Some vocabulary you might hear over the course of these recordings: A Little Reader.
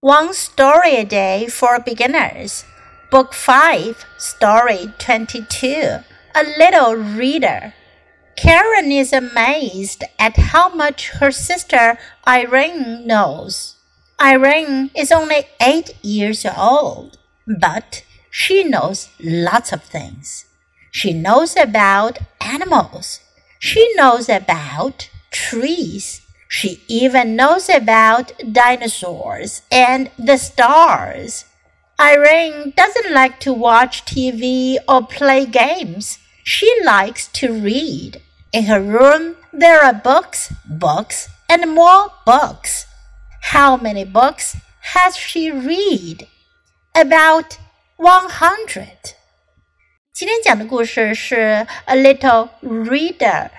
One Story a Day for Beginners, Book 5, Story 22, A Little Reader. Karen is amazed at how much her sister Irene knows. Irene is only 8 years old, but she knows lots of things. She knows about animals. She knows about trees.She even knows about dinosaurs and the stars. Irene doesn't like to watch TV or play games. She likes to read. In her room, there are books, books, and more books. How many books has she read? About 100. 今天讲的故事是 A Little Reader.Read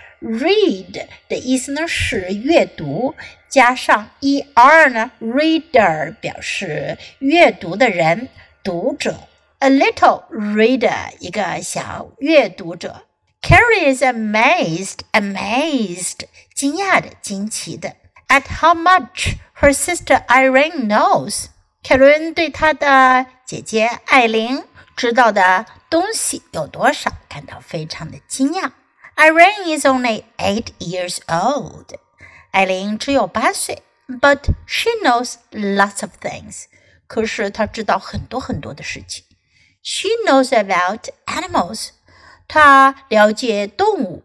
的意思呢是阅读，加上 er 呢 reader 表示阅读的人，读者。A little reader 一个小阅读者。Carrie is amazed 惊讶的，惊奇的。At how much her sister Irene knows. Karen 对她的姐姐艾琳知道的东西有多少感到非常的惊讶。Irene is only 8 years old. 艾琳只有8岁 but she knows lots of things. 可是她知道很多很多的事情。She knows about animals. 她了解动物。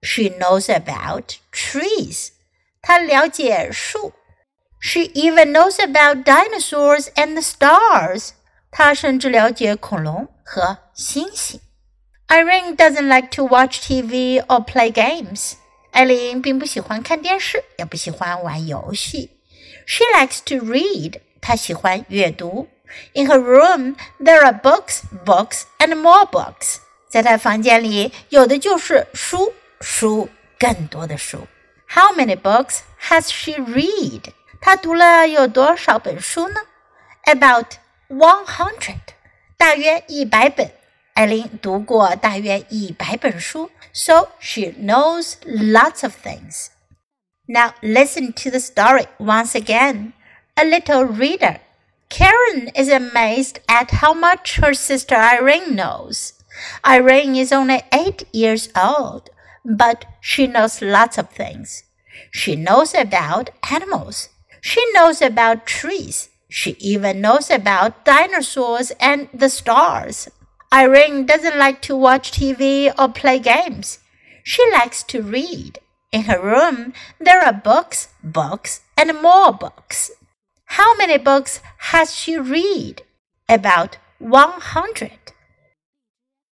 She knows about trees. 她了解树。She even knows about dinosaurs and the stars. 她甚至了解恐龙和星星。Irene doesn't like to watch TV or play games. 艾琳并不喜欢看电视，也不喜欢玩游戏。She likes to read. 她喜欢阅读。In her room, there are books, books, and more books. 在她房间里，有的就是书，书，更多的书。How many books has she read? 她读了有多少本书呢？ About 100. 大约100本。艾琳读过大约100本书 so she knows lots of things. Now listen to the story once again. A little reader. Karen is amazed at how much her sister Irene knows. Irene is only 8 years old, but she knows lots of things. She knows about animals. She knows about trees. She even knows about dinosaurs and the stars.Irene doesn't like to watch TV or play games. She likes to read. In her room, there are books, books, and more books. How many books has she read? About 100.